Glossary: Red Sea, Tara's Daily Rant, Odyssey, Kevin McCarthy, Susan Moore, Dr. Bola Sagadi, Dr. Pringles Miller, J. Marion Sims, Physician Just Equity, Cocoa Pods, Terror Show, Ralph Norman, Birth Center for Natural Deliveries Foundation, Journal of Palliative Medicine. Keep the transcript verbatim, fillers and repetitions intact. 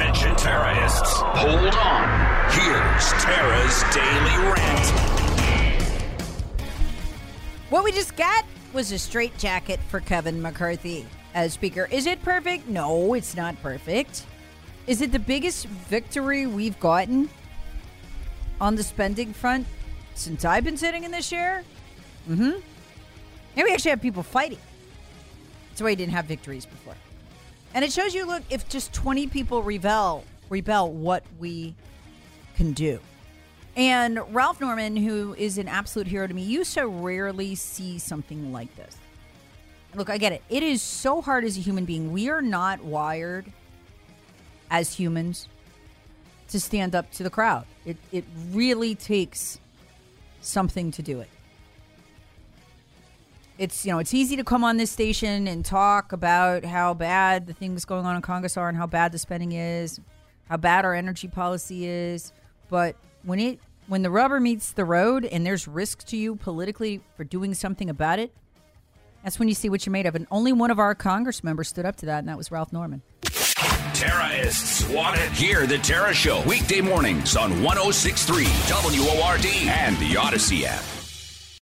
Attention, terrorists. Hold on. Here's Tara's Daily Rant. What we just got was a straitjacket for Kevin McCarthy as Speaker. Is it perfect? No, it's not perfect. Is it the biggest victory we've gotten on the spending front since I've been sitting in this chair? Mm-hmm. And we actually have people fighting. That's why you didn't have victories before. And it shows you, look, if just twenty people rebel, rebel what we can do. And Ralph Norman, who is an absolute hero to me, you so rarely see something like this. Look, I get it. It is so hard as a human being. We are not wired as humans to stand up to the crowd. It it really takes something to do it. It's, you know, it's easy to come on this station and talk about how bad the things going on in Congress are and how bad the spending is, how bad our energy policy is. But when it when the rubber meets the road and there's risk to you politically for doing something about it, that's when you see what you're made of. And only one of our Congress members stood up to that, and that was Ralph Norman. Terrorists want it. Hear the Terror Show weekday mornings on one oh six point three W O R D and the Odyssey app.